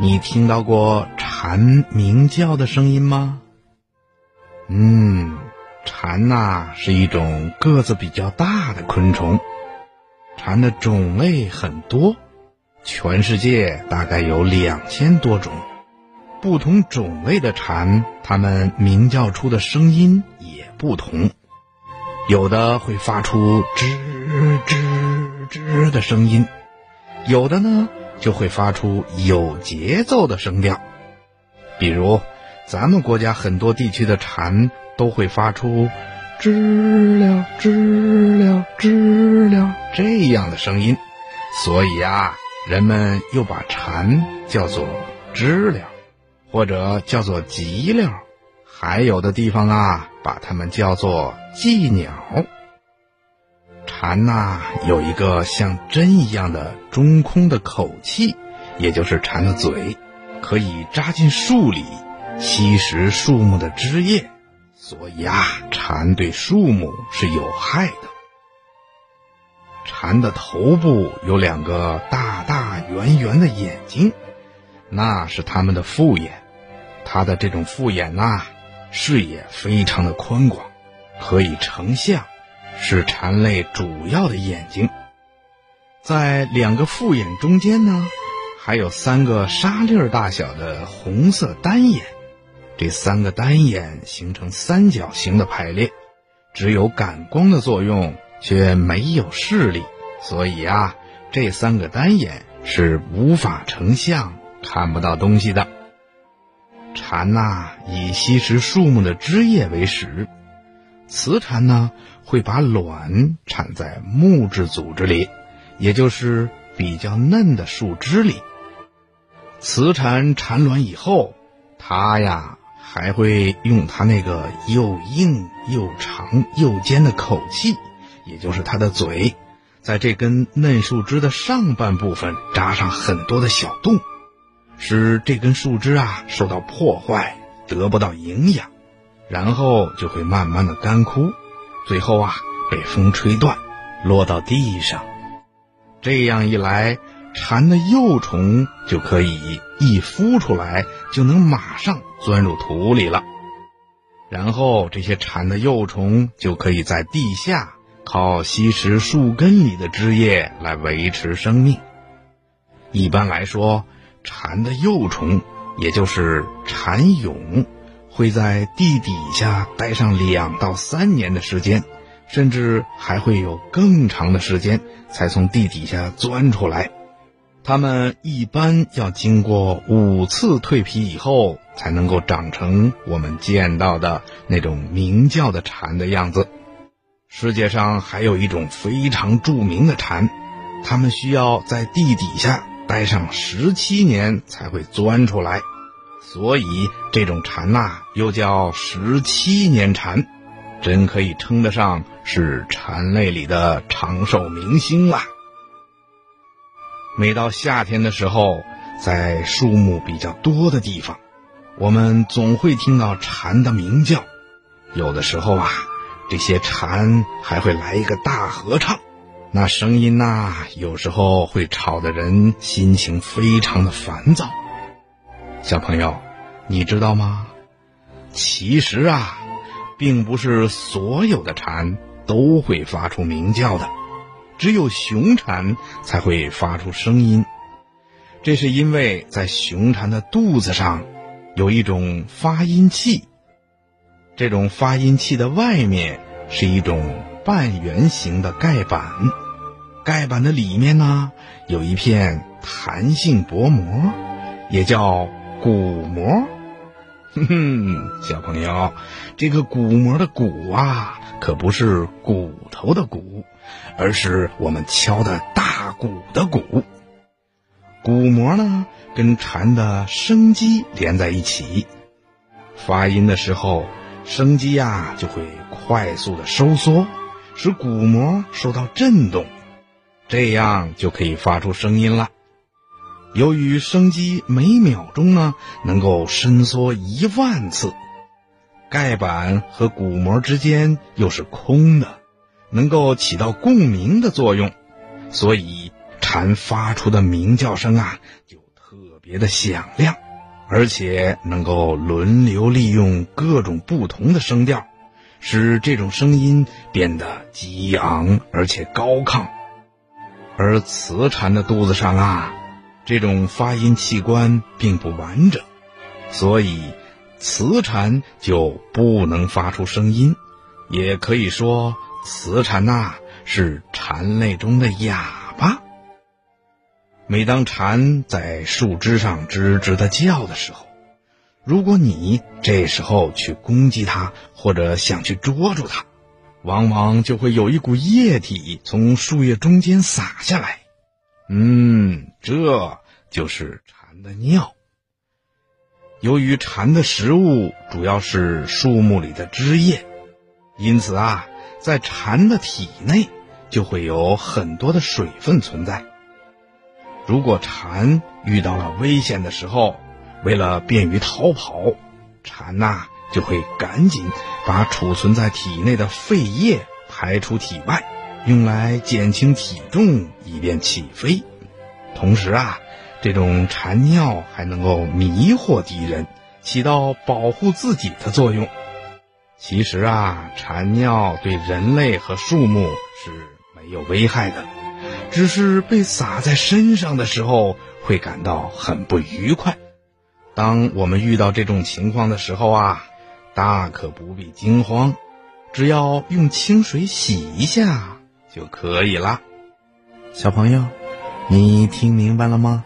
你听到过蝉鸣叫的声音吗？蝉是一种个子比较大的昆虫。蝉的种类很多，全世界大概有2000多种。不同种类的蝉，它们鸣叫出的声音也不同，有的会发出吱吱吱的声音，有的呢就会发出有节奏的声调，比如咱们国家很多地区的蝉都会发出知了知了知了这样的声音，所以人们又把蝉叫做知了，或者叫做吉了，还有的地方把它们叫做寄鸟。蝉有一个像针一样的中空的口器，也就是蝉的嘴，可以扎进树里吸食树木的枝叶，所以蝉对树木是有害的。蝉的头部有2个大大圆圆的眼睛，那是它们的复眼。它的这种复眼视野非常的宽广，可以成像，是蝉类主要的眼睛。在2个复眼中间呢，还有3个沙粒大小的红色单眼，这3个单眼形成三角形的排列，只有感光的作用，却没有视力，所以这3个单眼是无法成像，看不到东西的。蝉以吸食树木的枝叶为食，雌蝉会把卵产在木质组织里，也就是比较嫩的树枝里。雌蝉产卵以后，它还会用它那个又硬又长又尖的口器，也就是它的嘴，在这根嫩树枝的上半部分扎上很多的小洞，使这根树枝受到破坏，得不到营养，然后就会慢慢的干枯，最后被风吹断，落到地上。这样一来，蝉的幼虫就可以一孵出来就能马上钻入土里了，然后这些蝉的幼虫就可以在地下靠吸食树根里的枝叶来维持生命。一般来说，蝉的幼虫，也就是蝉蛹，会在地底下待上2到3年的时间，甚至还会有更长的时间才从地底下钻出来。它们一般要经过5次蜕皮以后，才能够长成我们见到的那种鸣叫的蝉的样子。世界上还有一种非常著名的蝉，它们需要在地底下待上17年才会钻出来，所以这种蝉又叫17年蝉，真可以称得上是蝉类里的长寿明星啦。每到夏天的时候，在树木比较多的地方，我们总会听到蝉的鸣叫，有的时候这些蝉还会来一个大合唱，那声音有时候会吵得人心情非常的烦躁。小朋友，你知道吗？其实并不是所有的蝉都会发出鸣叫的，只有雄蝉才会发出声音。这是因为在雄蝉的肚子上有一种发音器，这种发音器的外面是一种半圆形的盖板，盖板的里面有一片弹性薄膜，也叫鼓膜。小朋友，这个鼓膜的鼓可不是骨头的骨，而是我们敲的大鼓的鼓。鼓膜呢跟蝉的声肌连在一起，发音的时候声肌就会快速的收缩，使鼓膜受到震动，这样就可以发出声音了。由于声肌每秒钟能够伸缩10000次，盖板和鼓膜之间又是空的，能够起到共鸣的作用，所以蝉发出的鸣叫声就特别的响亮，而且能够轮流利用各种不同的声调，使这种声音变得激昂而且高亢。而雌蝉的肚子上这种发音器官并不完整，所以雌蝉就不能发出声音。也可以说雌蝉是蝉类中的哑巴。每当蝉在树枝上吱吱地叫的时候，如果你这时候去攻击它，或者想去捉住它，往往就会有一股液体从树叶中间洒下来。这就是蝉的尿。由于蝉的食物主要是树木里的枝叶，因此在蝉的体内就会有很多的水分存在。如果蝉遇到了危险的时候，为了便于逃跑，蝉就会赶紧把储存在体内的废液排出体外，用来减轻体重，以便起飞。同时这种蝉尿还能够迷惑敌人，起到保护自己的作用。其实蝉尿对人类和树木是没有危害的，只是被洒在身上的时候会感到很不愉快。当我们遇到这种情况的时候大可不必惊慌，只要用清水洗一下就可以了。小朋友，你听明白了吗？